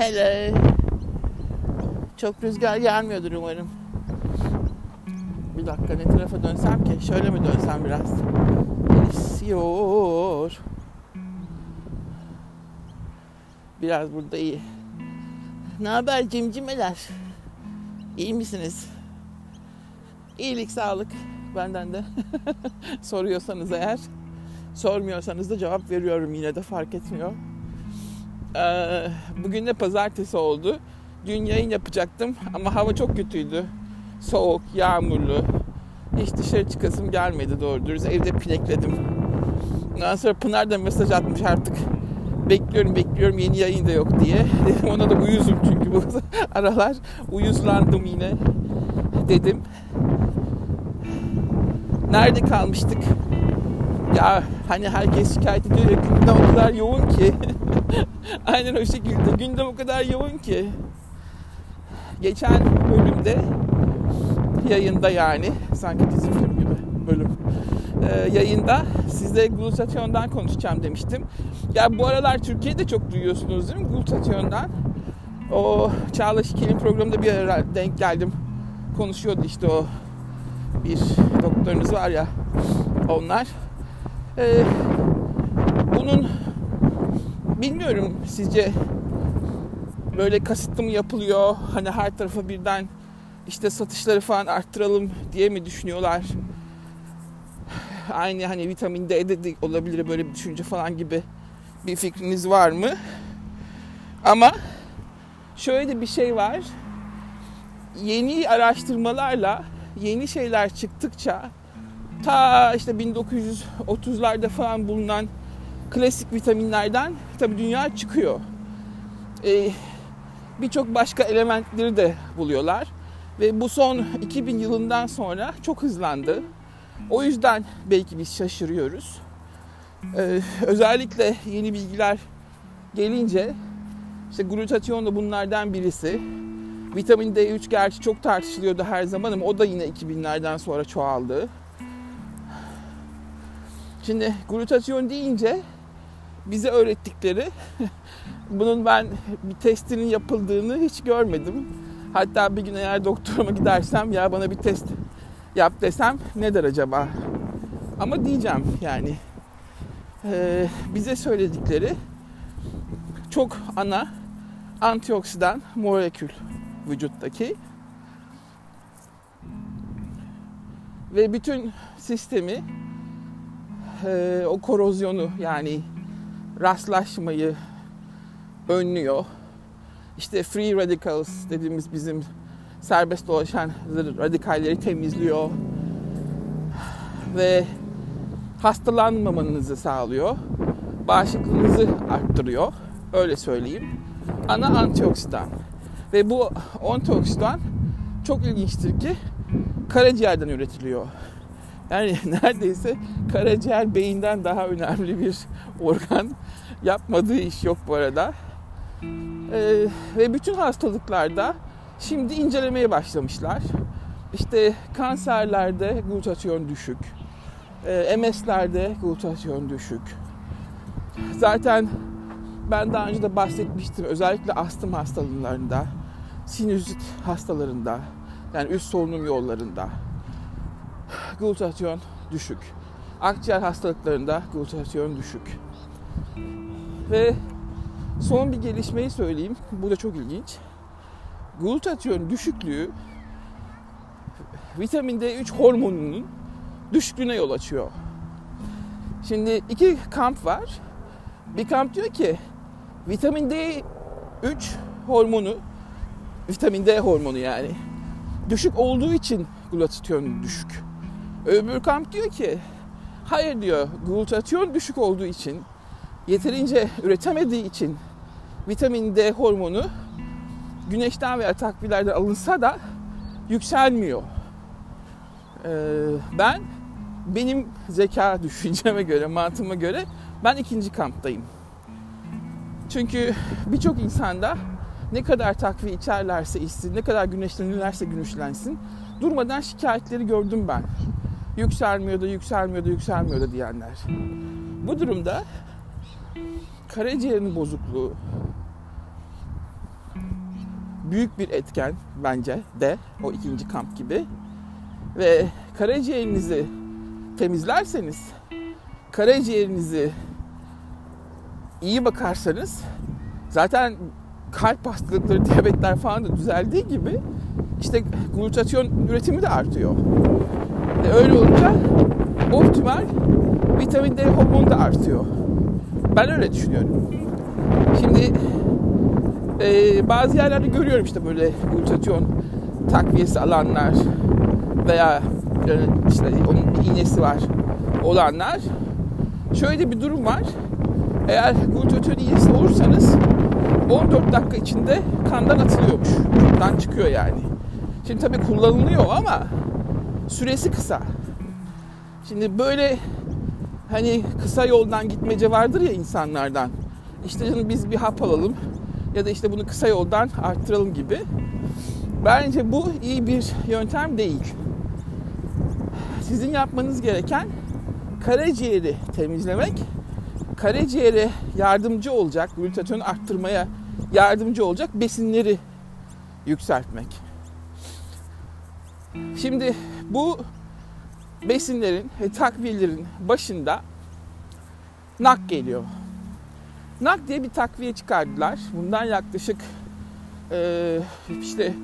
Hello. Çok rüzgar gelmiyordur umarım. Bir dakika, ne tarafa dönsem ki? Şöyle mi dönsem biraz? Esiyor. Biraz burada iyi. Ne haber cimcimeler? İyi misiniz? İyilik, sağlık benden de. Soruyorsanız eğer, sormuyorsanız da cevap veriyorum, yine de fark etmiyor. Bugün de pazartesi oldu. Dün yayın yapacaktım ama hava çok kötüydü. Soğuk, yağmurlu. Hiç dışarı çıkasım gelmedi doğru dürüst. Evde pinekledim. Ondan sonra Pınar da mesaj atmış artık. Bekliyorum yeni yayın da yok diye. Dedim ona da uyuzum çünkü bu aralar. Uyuzlandım yine dedim. Nerede kalmıştık? Ya hani herkes şikayet ediyor ya, gündem o kadar yoğun ki. Aynen o şekilde. Gündem o kadar yoğun ki. Geçen bölümde yayında, yani sanki dizi film gibi bölüm. Yayında size glutatyondan konuşacağım demiştim. Ya bu aralar Türkiye'de çok duyuyorsunuz değil mi glutatyondan? O Çağla Şikel'in programında bir ara denk geldim. Konuşuyordu işte o bir doktorunuz var ya, onlar. Bunun bilmiyorum, sizce böyle kasıtlı mı yapılıyor? Hani her tarafa birden işte satışları falan arttıralım diye mi düşünüyorlar? Aynı hani vitamin D de olabilir böyle bir düşünce falan gibi bir fikriniz var mı? Ama şöyle de bir şey var. Yeni araştırmalarla yeni şeyler çıktıkça, ta işte 1930'larda falan bulunan klasik vitaminlerden tabii dünya çıkıyor. Birçok başka elementleri de buluyorlar. Ve bu son 2000 yılından sonra çok hızlandı. O yüzden belki biz şaşırıyoruz. Özellikle yeni bilgiler gelince, işte glutatyon da bunlardan birisi. Vitamin D3 gerçi çok tartışılıyordu her zaman ama o da yine 2000'lerden sonra çoğaldı. Şimdi glutatyon deyince bize öğrettikleri, bunun ben bir testinin yapıldığını hiç görmedim. Hatta bir gün eğer doktoruma gidersem, ya bana bir test yap desem ne der acaba? Ama diyeceğim yani. Bize söyledikleri çok ana antioksidan molekül vücuttaki. Ve bütün sistemi, o korozyonu yani rastlaşmayı önlüyor. İşte free radicals dediğimiz bizim serbest dolaşan radikalleri temizliyor ve hastalanmamanızı sağlıyor. Bağışıklığınızı arttırıyor. Öyle söyleyeyim. Ana antioksidan. Ve bu antioksidan çok ilginçtir ki karaciğerden üretiliyor. Yani neredeyse karaciğer beyinden daha önemli bir organ. Yapmadığı iş yok bu arada. Ve bütün hastalıklarda şimdi incelemeye başlamışlar. İşte kanserlerde glutatyon düşük. MS'lerde glutatyon düşük. Zaten ben daha önce de bahsetmiştim. Özellikle astım hastalarında, sinüzit hastalarında, yani üst solunum yollarında glutatyon düşük. Akciğer hastalıklarında glutatyon düşük. Ve son bir gelişmeyi söyleyeyim. Bu da çok ilginç. Glutatyon düşüklüğü vitamin D3 hormonunun düşüklüğüne yol açıyor. Şimdi iki kamp var. Bir kamp diyor ki vitamin D3 hormonu, vitamin D hormonu yani düşük olduğu için glutatyon düşük. Öbür kamp diyor ki hayır diyor, glutatyon düşük olduğu için, yeterince üretemediği için vitamin D hormonu güneşten veya takviyelerden alınsa da yükselmiyor. Benim zeka düşünceme göre, mantığıma göre ben ikinci kamptayım. Çünkü birçok insanda ne kadar takviye içerlerse içsin, ne kadar güneşlenirlerse güneşlensin, durmadan şikayetleri gördüm ben. Yükselmiyor da diyenler. Bu durumda karaciğerin bozukluğu, büyük bir etken bence de o ikinci kamp gibi. Ve karaciğerinizi temizlerseniz, karaciğerinizi iyi bakarsanız zaten kalp hastalıkları, diyabetler falan da düzeldiği gibi işte glutatyon üretimi de artıyor. Öyle olunca optimal vitamin D hormonu da artıyor. Ben öyle düşünüyorum. Şimdi bazı yerlerde görüyorum işte böyle glutatyon takviyesi alanlar veya işte onun iğnesi var olanlar. Şöyle bir durum var. Eğer glutatyon iğnesi olursanız 14 dakika içinde kandan atılıyormuş. Kandan çıkıyor yani. Şimdi tabii kullanılıyor ama süresi kısa. Şimdi böyle hani kısa yoldan gitmece vardır ya insanlardan. İşte canım biz bir hap alalım ya da işte bunu kısa yoldan arttıralım gibi. Bence bu iyi bir yöntem değil. Sizin yapmanız gereken karaciğeri temizlemek, karaciğere yardımcı olacak, glutatyonu arttırmaya yardımcı olacak besinleri yükseltmek. Şimdi bu besinlerin ve takviyelerin başında NAC geliyor. NAC diye bir takviye çıkardılar. Bundan yaklaşık işte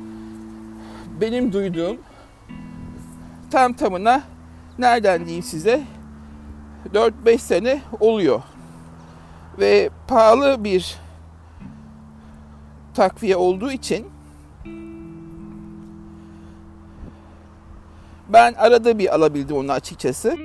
benim duyduğum tam tamına nereden diyeyim size 4-5 sene oluyor. Ve pahalı bir takviye olduğu için ben arada bir alabildim onu açıkçası.